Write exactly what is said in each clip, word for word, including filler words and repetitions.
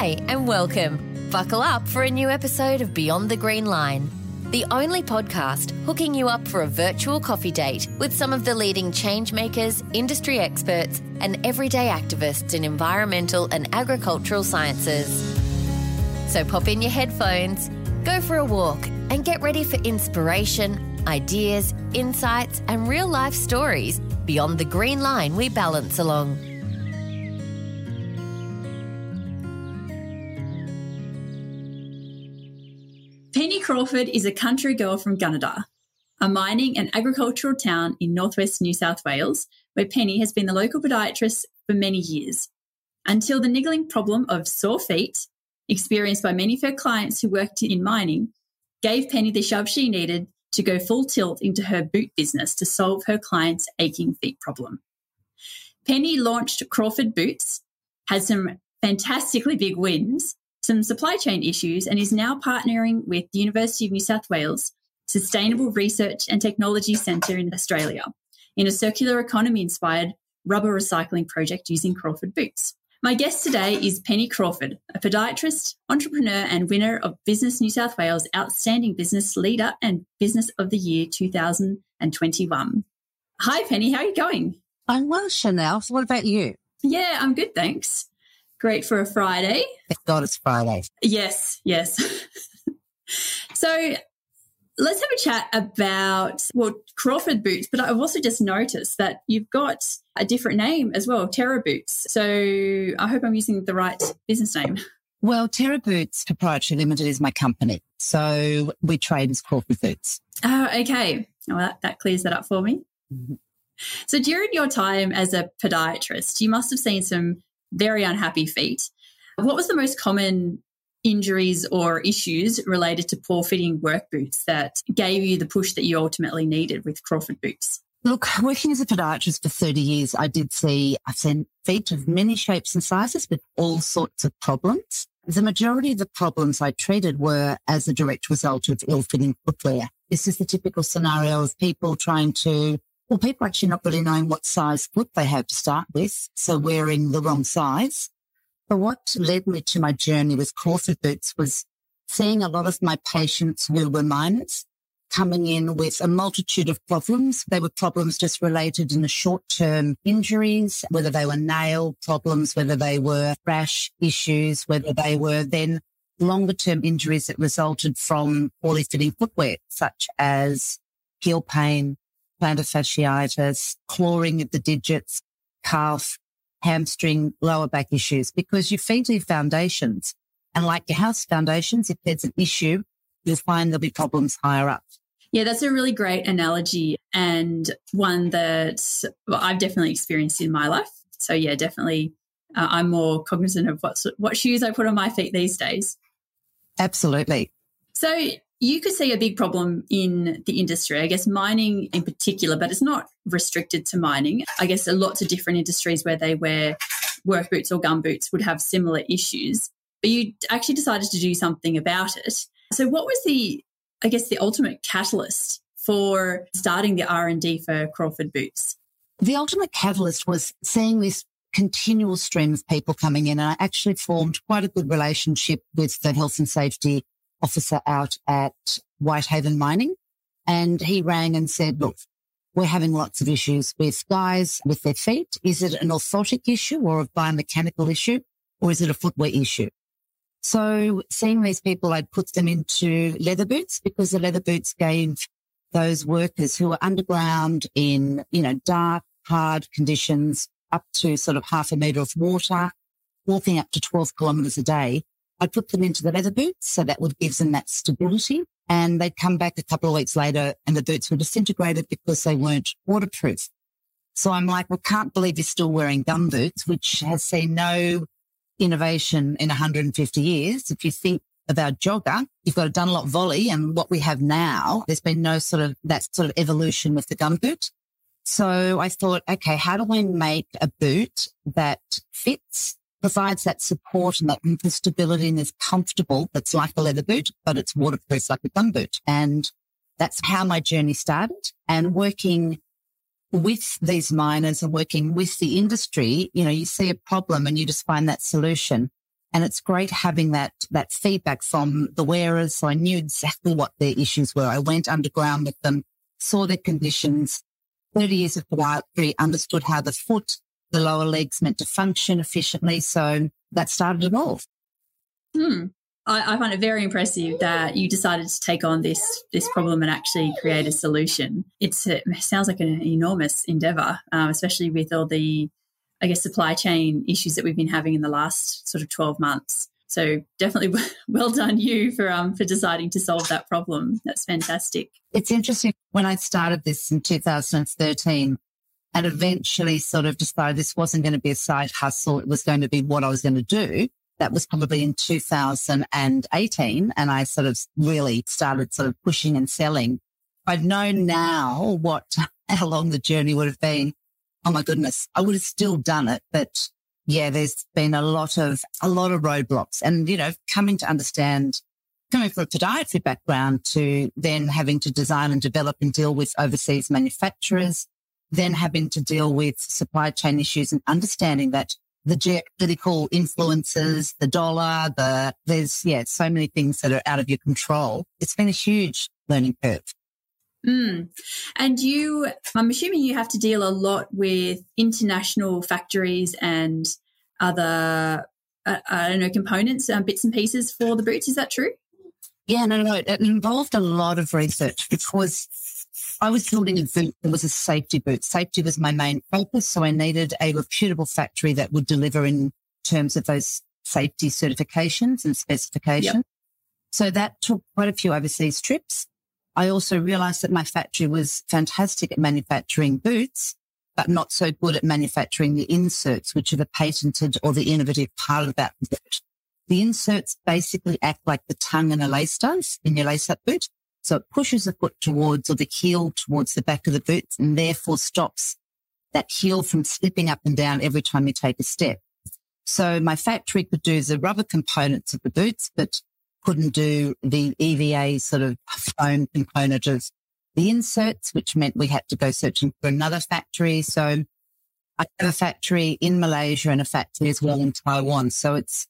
Hi and welcome. Buckle up for a new episode of Beyond the Green Line, the only podcast hooking you up for a virtual coffee date with some of the leading change makers, industry experts and everyday activists in environmental and agricultural sciences. So pop in your headphones, go for a walk and get ready for inspiration, ideas, insights and real-life stories beyond the green line we balance along. Penny Crawford is a country girl from Gunnedah, a mining and agricultural town in northwest New South Wales, where Penny has been the local podiatrist for many years, until the niggling problem of sore feet, experienced by many of her clients who worked in mining, gave Penny the shove she needed to go full tilt into her boot business to solve her clients' aching feet problem. Penny launched Crawford Boots, had some fantastically big wins, some supply chain issues, and is now partnering with the University of New South Wales Sustainable Research and Technology Centre in Australia in a circular economy-inspired rubber recycling project using Crawford Boots. My guest today is Penny Crawford, a podiatrist, entrepreneur and winner of Business New South Wales Outstanding Business Leader and Business of the Year two thousand twenty-one. Hi, Penny. How are you going? I'm well, Shonelle. So what about you? Yeah, I'm good, thanks. Great for a Friday. Thank God it's Friday. Yes, yes. So let's have a chat about, well, Crawford Boots, but I've also just noticed that you've got a different name as well, Terra Boots. So I hope I'm using the right business name. Well, Terra Boots Proprietary Limited is my company. So we trade as Crawford Boots. Oh, okay. Well, that, that clears that up for me. Mm-hmm. So during your time as a podiatrist, you must have seen some very unhappy feet. What was the most common injuries or issues related to poor fitting work boots that gave you the push that you ultimately needed with Crawford Boots? Look, working as a podiatrist for thirty years, I did see, I've seen feet of many shapes and sizes with all sorts of problems. The majority of the problems I treated were as a direct result of ill-fitting footwear. This is the typical scenario of people trying to Well, people are actually not really knowing what size foot they have to start with, so wearing the wrong size. But what led me to my journey with Crawford Boots was seeing a lot of my patients who were minors coming in with a multitude of problems. They were problems just related in the short-term injuries, whether they were nail problems, whether they were rash issues, whether they were then longer-term injuries that resulted from poorly fitting footwear, such as heel pain, plantar fasciitis, clawing at the digits, calf, hamstring, lower back issues, because your feet are foundations. And like your house foundations, if there's an issue, you'll find there'll be problems higher up. Yeah, that's a really great analogy and one that well, I've definitely experienced in my life. So, yeah, definitely uh, I'm more cognizant of what, what shoes I put on my feet these days. Absolutely. So you could see a big problem in the industry, I guess mining in particular, but it's not restricted to mining. I guess lots of different industries where they wear work boots or gum boots would have similar issues, but you actually decided to do something about it. So what was the, I guess, the ultimate catalyst for starting the R and D for Crawford Boots? The ultimate catalyst was seeing this continual stream of people coming in, and I actually formed quite a good relationship with the health and safety officer out at Whitehaven Mining, and he rang and said, look, we're having lots of issues with guys with their feet. Is it an orthotic issue or a biomechanical issue, or is it a footwear issue? So seeing these people, I'd put them into leather boots, because the leather boots gave those workers who were underground in, you know, dark, hard conditions, up to sort of half a metre of water, walking up to twelve kilometres a day, I put them into the leather boots, so that would give them that stability, and they'd come back a couple of weeks later and the boots were disintegrated because they weren't waterproof. So I'm like, well, can't believe you're still wearing gum boots, which has seen no innovation in one hundred fifty years. If you think of our jogger, you've got a Dunlop volley, and what we have now, there's been no sort of that sort of evolution with the gum boot. So I thought, okay, how do we make a boot that fits, provides that support and that stability, and is comfortable, that's like a leather boot, but it's waterproof like a gum boot? And that's how my journey started. And working with these miners and working with the industry, you know, you see a problem and you just find that solution. And it's great having that that feedback from the wearers. So I knew exactly what their issues were. I went underground with them, saw their conditions, thirty years of podiatry, understood how the foot, the lower legs meant to function efficiently. So that started it all. Hmm. I, I find it very impressive that you decided to take on this this problem and actually create a solution. It's, it sounds like an enormous endeavour, um, especially with all the, I guess, supply chain issues that we've been having in the last sort of twelve months. So definitely well done you for um for deciding to solve that problem. That's fantastic. It's interesting. When I started this in two thousand thirteen and eventually sort of decided this wasn't going to be a side hustle, it was going to be what I was going to do. That was probably in two thousand eighteen. And I sort of really started sort of pushing and selling. I'd known now what, how long the journey would have been. Oh my goodness, I would have still done it. But yeah, there's been a lot of, a lot of roadblocks and, you know, coming to understand, coming from a podiatry background to then having to design and develop and deal with overseas manufacturers, then having to deal with supply chain issues and understanding that the geopolitical influences, the dollar, the, there's, yeah, so many things that are out of your control. It's been a huge learning curve. Mm. And you, I'm assuming you have to deal a lot with international factories and other, uh, I don't know, components, um, bits and pieces for the boots. Is that true? Yeah, no, no, it involved a lot of research because I was building a boot that was a safety boot. Safety was my main focus, so I needed a reputable factory that would deliver in terms of those safety certifications and specifications. Yep. So that took quite a few overseas trips. I also realised that my factory was fantastic at manufacturing boots, but not so good at manufacturing the inserts, which are the patented or the innovative part of that boot. The inserts basically act like the tongue in a lace does in your lace-up boot. So it pushes the foot towards or the heel towards the back of the boot and therefore stops that heel from slipping up and down every time you take a step. So my factory could do the rubber components of the boots, but couldn't do the E V A sort of foam component of the inserts, which meant we had to go searching for another factory. So I have a factory in Malaysia and a factory as well in Taiwan. So it's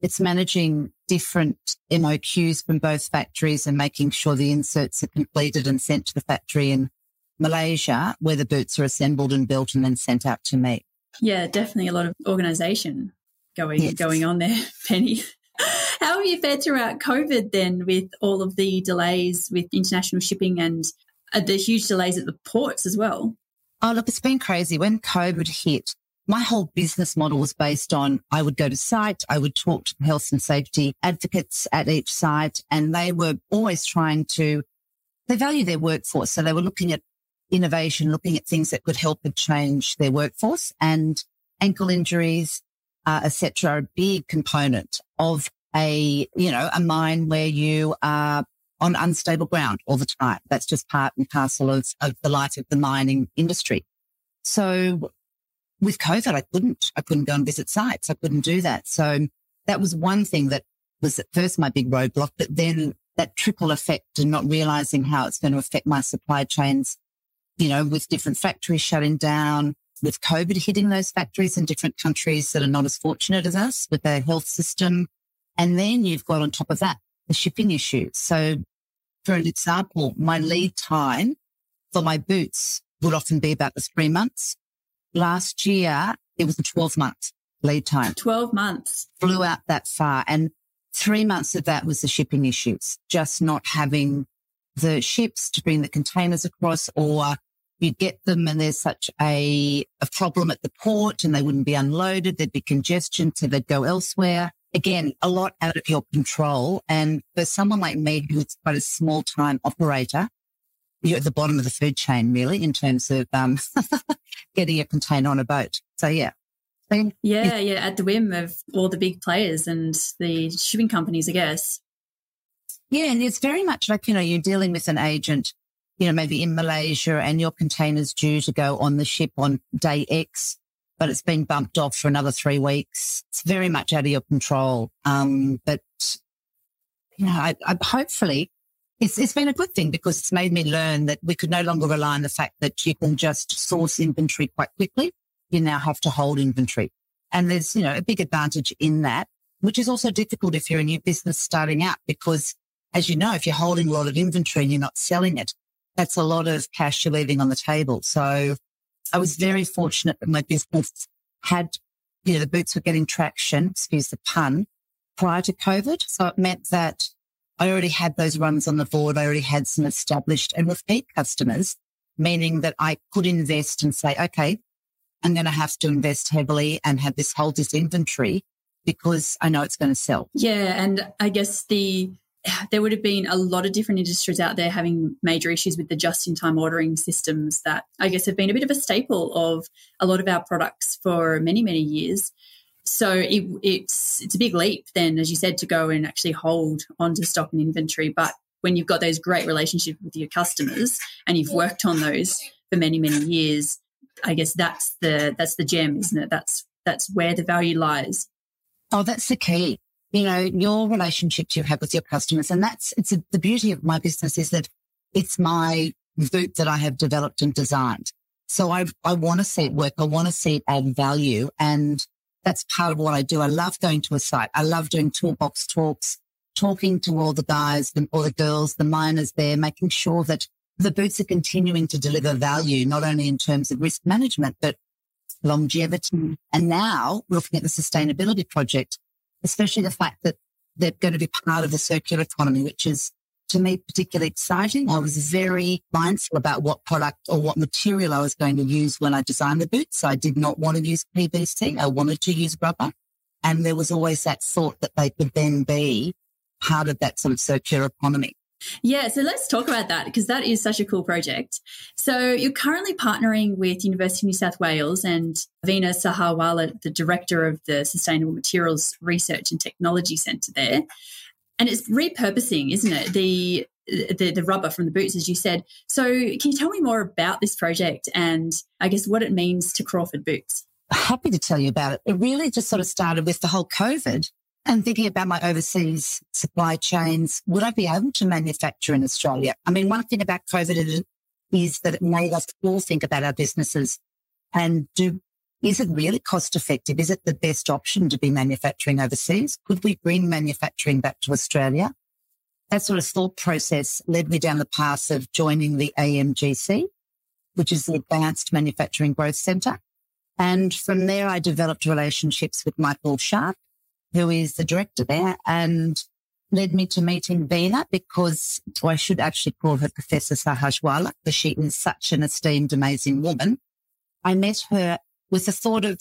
it's managing different M O Qs from both factories and making sure the inserts are completed and sent to the factory in Malaysia where the boots are assembled and built and then sent out to me. Yeah, definitely a lot of organisation going, yes. going on there, Penny. How have you fared throughout COVID then with all of the delays with international shipping and the huge delays at the ports as well? Oh, look, it's been crazy. When COVID hit, my whole business model was based on I would go to site, I would talk to the health and safety advocates at each site, and they were always trying to, they value their workforce. So they were looking at innovation, looking at things that could help and change their workforce, and ankle injuries, Uh, et cetera, a big component of a, you know, a mine where you are on unstable ground all the time. That's just part and parcel of, of the life of the mining industry. So with COVID, I couldn't, I couldn't go and visit sites. I couldn't do that. So that was one thing that was at first my big roadblock, but then that trickle effect and not realizing how it's going to affect my supply chains, you know, with different factories shutting down, with COVID hitting those factories in different countries that are not as fortunate as us with their health system. And then you've got on top of that, the shipping issues. So for an example, my lead time for my boots would often be about the three months. Last year, it was a twelve month lead time. twelve months. Flew out that far. And three months of that was the shipping issues, just not having the ships to bring the containers across, or you get them and there's such a, a problem at the port and they wouldn't be unloaded. There'd be congestion, so they'd go elsewhere. Again, a lot out of your control. And for someone like me, who's quite a small time operator, you're at the bottom of the food chain, really, in terms of um, getting a container on a boat. So, yeah. So, yeah, yeah, at the whim of all the big players and the shipping companies, I guess. Yeah, and it's very much like, you know, you're dealing with an agent, you know, maybe in Malaysia and your container's due to go on the ship on day X, but it's been bumped off for another three weeks. It's very much out of your control. Um, but, you know, I, I hopefully it's, it's been a good thing because it's made me learn that we could no longer rely on the fact that you can just source inventory quite quickly. You now have to hold inventory. And there's, you know, a big advantage in that. which is also difficult if you're a new business starting out, because as you know, if you're holding a lot of inventory and you're not selling it, that's a lot of cash you're leaving on the table. So I was very fortunate that my business had, you know, the boots were getting traction, excuse the pun, prior to COVID. So it meant that I already had those runs on the board. I already had some established and repeat customers, meaning that I could invest and say, okay, I'm going to have to invest heavily and have this hold this inventory because I know it's going to sell. Yeah. And I guess the, there would have been a lot of different industries out there having major issues with the just-in-time ordering systems that I guess have been a bit of a staple of a lot of our products for many, many years. So it, it's it's a big leap then, as you said, to go and actually hold onto stock and inventory. But when you've got those great relationships with your customers and you've worked on those for many, many years, I guess that's the that's the gem, isn't it? That's that's where the value lies. Oh, that's the key. You know, your relationships you have with your customers, and that's it's a, the beauty of my business is that it's my boot that I have developed and designed. So I I want to see it work. I want to see it add value, and that's part of what I do. I love going to a site. I love doing toolbox talks, talking to all the guys and all the girls, the miners there, making sure that the boots are continuing to deliver value, not only in terms of risk management, but longevity. And now we're looking at the sustainability project, especially the fact that they're going to be part of the circular economy, which is, to me, particularly exciting. I was very mindful about what product or what material I was going to use when I designed the boots. I did not want to use P V C. I wanted to use rubber. And there was always that thought that they could then be part of that sort of circular economy. Yeah, so let's talk about that, because that is such a cool project. So you're currently partnering with University of New South Wales and Veena Sahajwala, the Director of the Sustainable Materials Research and Technology Centre there. And it's repurposing, isn't it, the, the the rubber from the boots, as you said. So can you tell me more about this project and I guess what it means to Crawford Boots? Happy to tell you about it. It really just sort of started with the whole COVID and thinking about my overseas supply chains. Would I be able to manufacture in Australia? I mean, one thing about COVID is that it made us all think about our businesses and do, is it really cost effective? Is it the best option to be manufacturing overseas? Could we bring manufacturing back to Australia? That sort of thought process led me down the path of joining the A M G C, which is the Advanced Manufacturing Growth Centre. And from there, I developed relationships with Michael Sharp, who is the director there, and led me to meeting Veena, because well, I should actually call her Professor Sahajwala, because she is such an esteemed, amazing woman. I met her with the thought of,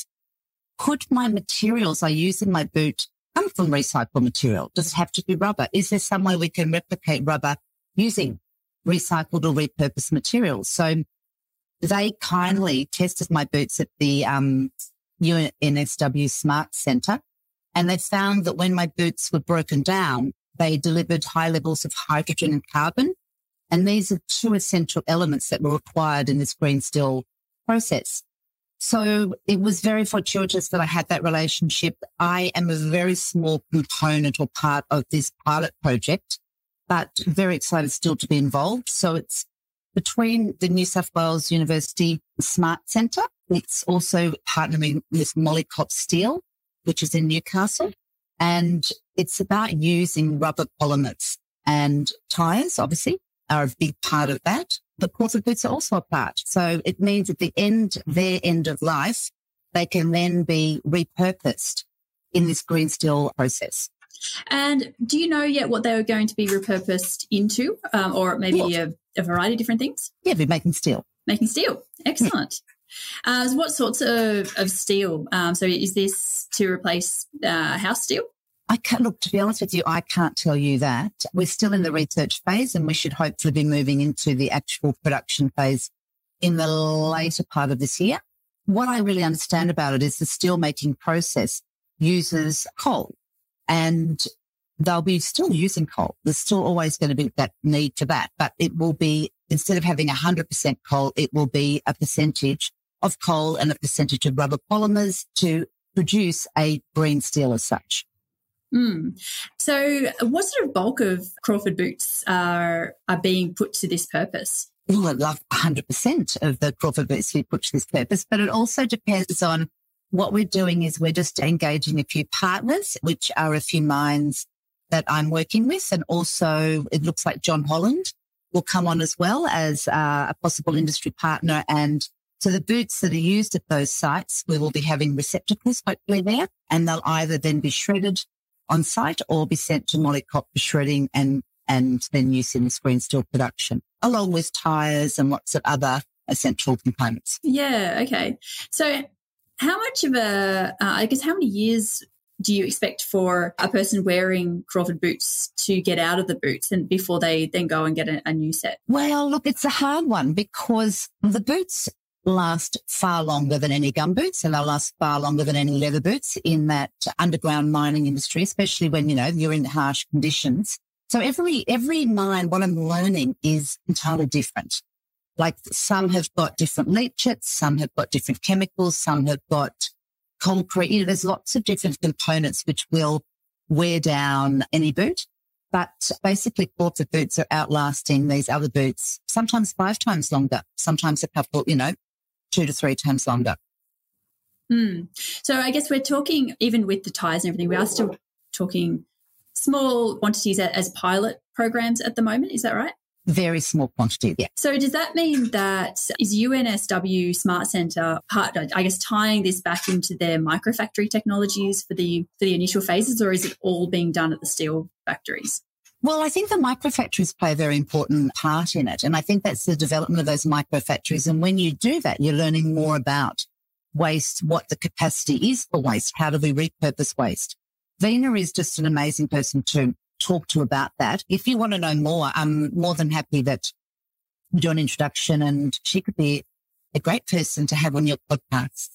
could my materials I use in my boot come from recycled material? Does it have to be rubber? Is there some way we can replicate rubber using recycled or repurposed materials? So they kindly tested my boots at the um, U N S W Smart Center. And they found that when my boots were broken down, they delivered high levels of hydrogen and carbon. And these are two essential elements that were required in this green steel process. So it was very fortuitous that I had that relationship. I am a very small component or part of this pilot project, but very excited still to be involved. So it's between the New South Wales University Smart Center. It's also partnering with Molycop Steel, which is in Newcastle. And it's about using rubber polymers, and tyres, obviously, are a big part of that. But Crawford Boots are also a part. So it means at the end, their end of life, they can then be repurposed in this green steel process. And do you know yet what they were going to be repurposed into, um, or maybe a, a variety of different things? Yeah, they're making steel. Making steel. Excellent. Yeah. Uh, so what sorts of, of steel? Um, so is this to replace uh, house steel? I can't, look, to be honest with you, I can't tell you that. We're still in the research phase, and we should hopefully be moving into the actual production phase in the later part of this year. What I really understand about it is the steel making process uses coal, and they'll be still using coal. There's still always going to be that need for that, but it will be, instead of having one hundred percent coal, it will be a percentage of coal and a percentage of rubber polymers to produce a green steel as such. Mm. So what sort of bulk of Crawford Boots are are being put to this purpose? Well, I love one hundred percent of the Crawford Boots being put to this purpose, but it also depends on What we're doing is we're just engaging a few partners, which are a few mines that I'm working with. And also it looks like John Holland will come on as well as uh, a possible industry partner. And so the boots that are used at those sites, we will be having receptacles hopefully there, and they'll either then be shredded on site or be sent to Molycop for shredding and, and then use in the green steel production, along with tyres and lots of other essential components. Yeah, okay. So how much of a, uh, I guess, how many years do you expect for a person wearing Crawford boots to get out of the boots and before they then go and get a, a new set? Well, look, it's a hard one because the boots last far longer than any gum boots, and they'll last far longer than any leather boots in that underground mining industry, especially when, you know, you're in harsh conditions. So every every mine, what I'm learning, is entirely different. Like some have got different leachates, some have got different chemicals, some have got concrete. You know, there's lots of different components which will wear down any boot. But basically, Crawford boots are outlasting these other boots, sometimes five times longer, sometimes a couple, you know, two to three times longer. Mm. So I guess we're talking, even with the tyres and everything, we are still talking small quantities as pilot programs at the moment. Is that right? Very small quantity, yeah. So does that mean that is U N S W Smart Center part, I guess, tying this back into their microfactory technologies for the for the initial phases, or is it all being done at the steel factories? Well, I think the microfactories play a very important part in it, and I think that's the development of those microfactories. And when you do that, you're learning more about waste, what the capacity is for waste, how do we repurpose waste. Veena is just an amazing person to talk to about that. If you want to know more, I'm more than happy that we do an introduction, and she could be a great person to have on your podcast.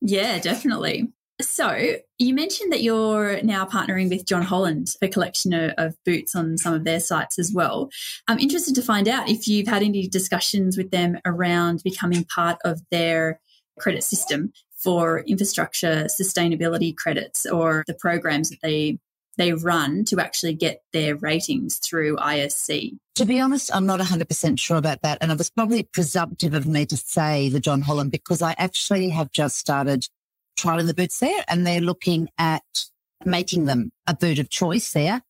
Yeah, definitely. So you mentioned that you're now partnering with John Holland for collection of, of boots on some of their sites as well. I'm interested to find out if you've had any discussions with them around becoming part of their credit system for infrastructure sustainability credits, or the programs that they they run to actually get their ratings through I S C? To be honest, I'm not one hundred percent sure about that. And it was probably presumptive of me to say the John Holland, because I actually have just started trialing the boots there, and they're looking at making them a boot of choice there.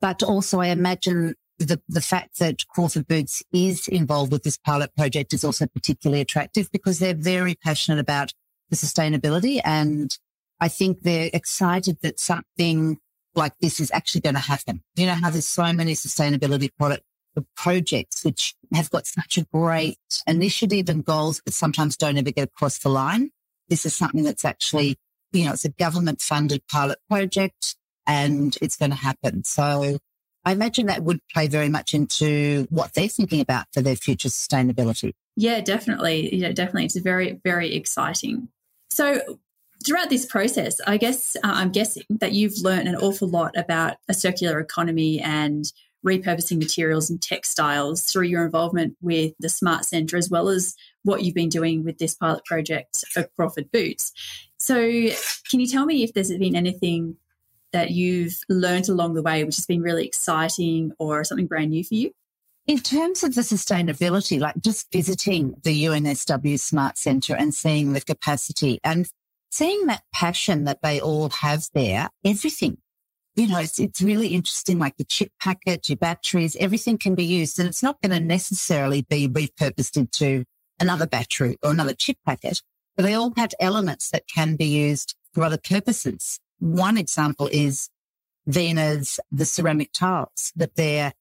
But also I imagine the, the fact that Crawford Boots is involved with this pilot project is also particularly attractive, because they're very passionate about the sustainability. And I think they're excited that something like this is actually going to happen. You know how there's so many sustainability product projects which have got such a great initiative and goals, but sometimes don't ever get across the line. This is something that's actually, you know, it's a government funded pilot project, and it's going to happen. So I imagine that would play very much into what they're thinking about for their future sustainability. Yeah, definitely. Yeah, definitely. It's very, very exciting. So throughout this process, I guess uh, I'm guessing that you've learned an awful lot about a circular economy and repurposing materials and textiles through your involvement with the Smart Centre, as well as what you've been doing with this pilot project for Crawford Boots. So can you tell me if there's been anything that you've learned along the way which has been really exciting or something brand new for you? In terms of the sustainability, like just visiting the U N S W Smart Centre and seeing the capacity and seeing that passion that they all have there, everything, you know, it's, it's really interesting, like your chip packet, your batteries, everything can be used, and it's not going to necessarily be repurposed into another battery or another chip packet, but they all have elements that can be used for other purposes. One example is Veena's, the ceramic tiles that they're,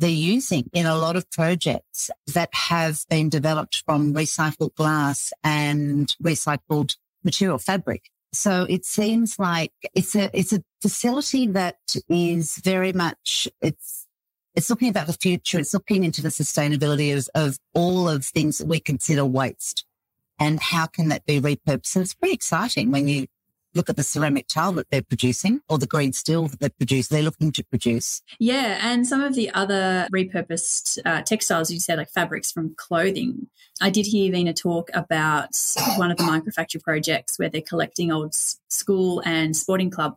they're using in a lot of projects that have been developed from recycled glass and recycled material, fabric. So it seems like it's a it's a facility that is very much, it's it's looking about the future. It's looking into the sustainability of, of all of things that we consider waste, and how can that be repurposed. And it's pretty exciting when you look at the ceramic tile that they're producing, or the green steel that they produce, they're looking to produce. Yeah, and some of the other repurposed uh, textiles, you said, like fabrics from clothing. I did hear Veena talk about one of the microfactory projects where they're collecting old school and sporting club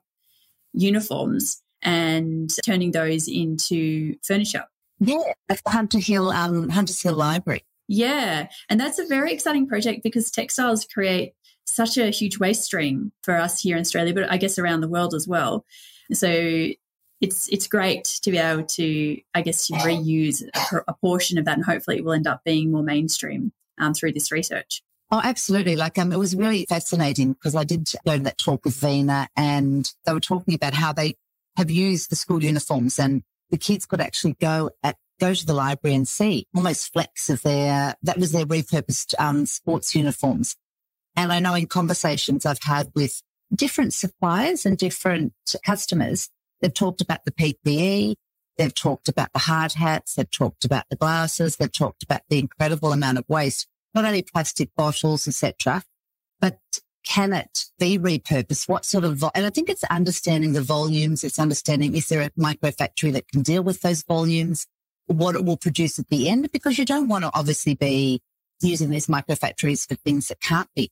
uniforms and turning those into furniture. Yeah, at the Hunter Hill, um, Hunters Hill Library. Yeah, and that's a very exciting project because textiles create such a huge waste stream for us here in Australia, but I guess around the world as well. So it's it's great to be able to, I guess, to reuse a, a portion of that, and hopefully it will end up being more mainstream um, through this research. Oh, absolutely. Like, um, it was really fascinating because I did go to that talk with Veena, and they were talking about how they have used the school uniforms, and the kids could actually go at, go to the library and see almost flecks of their, that was their repurposed um, sports uniforms. And I know in conversations I've had with different suppliers and different customers, they've talked about the P P E, they've talked about the hard hats, they've talked about the glasses, they've talked about the incredible amount of waste, not only plastic bottles, et cetera, but can it be repurposed? What sort of, and I think it's understanding the volumes, it's understanding is there a micro factory that can deal with those volumes, what it will produce at the end, because you don't want to obviously be using these micro factories for things that can't be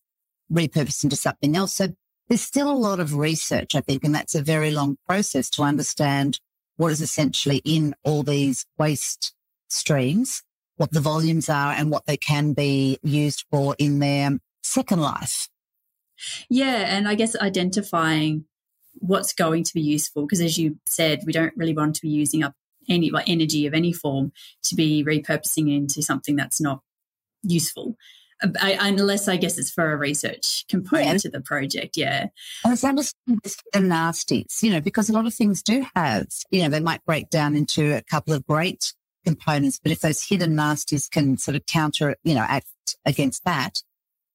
repurposed into something else. So there's still a lot of research, I think, and that's a very long process to understand what is essentially in all these waste streams, what the volumes are and what they can be used for in their second life. Yeah, and I guess identifying what's going to be useful, because as you said, we don't really want to be using up any like, energy of any form to be repurposing into something that's not useful. I, unless I guess it's for a research component yeah. to the project, yeah. And it's understanding the nasties, you know, because a lot of things do have, you know, they might break down into a couple of great components, but if those hidden nasties can sort of counter, you know, act against that.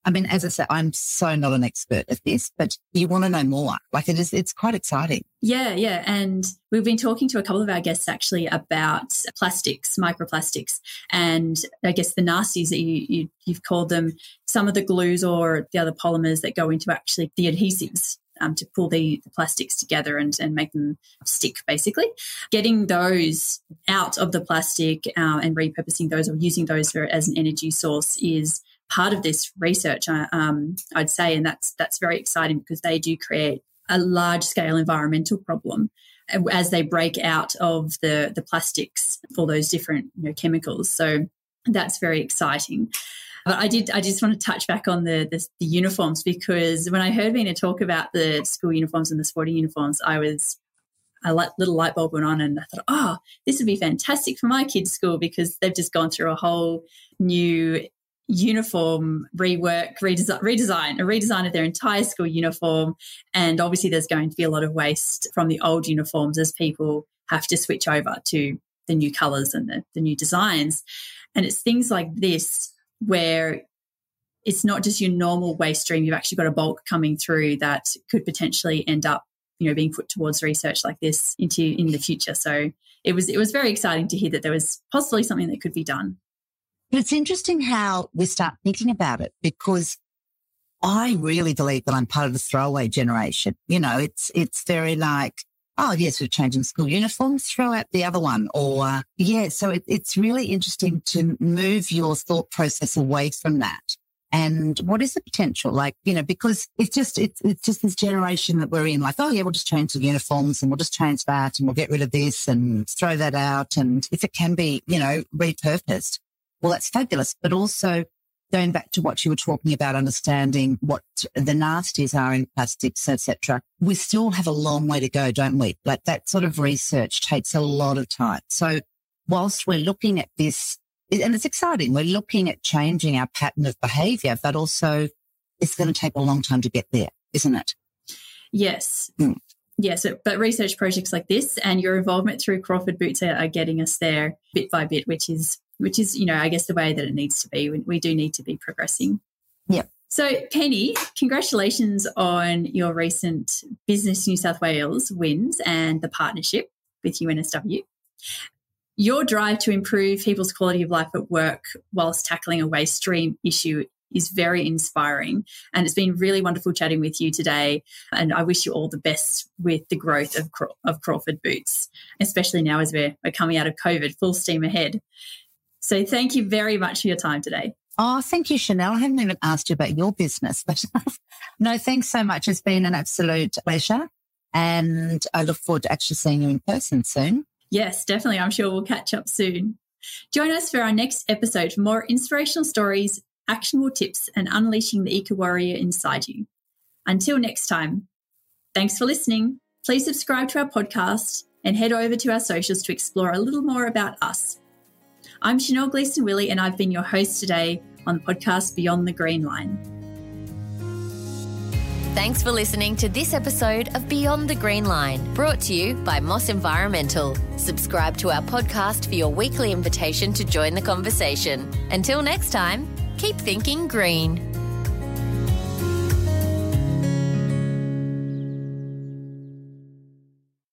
I mean, as I say, I'm so not an expert at this, but you want to know more. Like it is, it's quite exciting. Yeah, yeah. And we've been talking to a couple of our guests actually about plastics, microplastics, and I guess the nasties that you, you, you've called them, some of the glues or the other polymers that go into actually the adhesives um, to pull the, the plastics together and, and make them stick, basically. Getting those out of the plastic um, and repurposing those or using those for, as an energy source is part of this research, um, I'd say, and that's that's very exciting because they do create a large-scale environmental problem as they break out of the, the plastics, all those different you know, chemicals. So that's very exciting. But I did I just want to touch back on the, the the uniforms, because when I heard Veena talk about the school uniforms and the sporting uniforms, I was a little light bulb went on, and I thought, oh, this would be fantastic for my kids' school because they've just gone through a whole new uniform rework, redesign, redesign, a redesign of their entire school uniform. And obviously there's going to be a lot of waste from the old uniforms as people have to switch over to the new colours and the, the new designs. And it's things like this where it's not just your normal waste stream, you've actually got a bulk coming through that could potentially end up, you know, being put towards research like this into in the future. So it was it was very exciting to hear that there was possibly something that could be done. But it's interesting how we start thinking about it, because I really believe that I'm part of the throwaway generation. You know, it's it's very like, oh, yes, we're changing school uniforms, throw out the other one. Or, uh, yeah, so it, it's really interesting to move your thought process away from that. And what is the potential? Like, you know, because it's just it's it's just this generation that we're in, like, oh, yeah, we'll just change the uniforms and we'll just change that and we'll get rid of this and throw that out. And if it can be, you know, repurposed. Well, that's fabulous, but also going back to what you were talking about, understanding what the nasties are in plastics, et cetera, we still have a long way to go, don't we? Like that sort of research takes a lot of time. So whilst we're looking at this, and it's exciting, we're looking at changing our pattern of behaviour, but also it's going to take a long time to get there, isn't it? Yes. Mm. Yes, yeah, so, but research projects like this and your involvement through Crawford Boots are, are getting us there bit by bit, which is which is, you know, I guess the way that it needs to be. We, we do need to be progressing. Yeah. So, Penny, congratulations on your recent Business New South Wales wins and the partnership with U N S W. Your drive to improve people's quality of life at work whilst tackling a waste stream issue is very inspiring, and it's been really wonderful chatting with you today, and I wish you all the best with the growth of, Craw- of Crawford Boots, especially now as we're, we're coming out of COVID, full steam ahead. So thank you very much for your time today. Oh, thank you, Shonelle. I haven't even asked you about your business, but no, thanks so much. It's been an absolute pleasure, and I look forward to actually seeing you in person soon. Yes, definitely. I'm sure we'll catch up soon. Join us for our next episode for more inspirational stories, actionable tips and unleashing the eco-warrior inside you. Until next time, thanks for listening. Please subscribe to our podcast and head over to our socials to explore a little more about us. I'm Shonelle Gleason-Willie, and I've been your host today on the podcast Beyond the Green Line. Thanks for listening to this episode of Beyond the Green Line, brought to you by Moss Environmental. Subscribe to our podcast for your weekly invitation to join the conversation. Until next time, keep thinking green.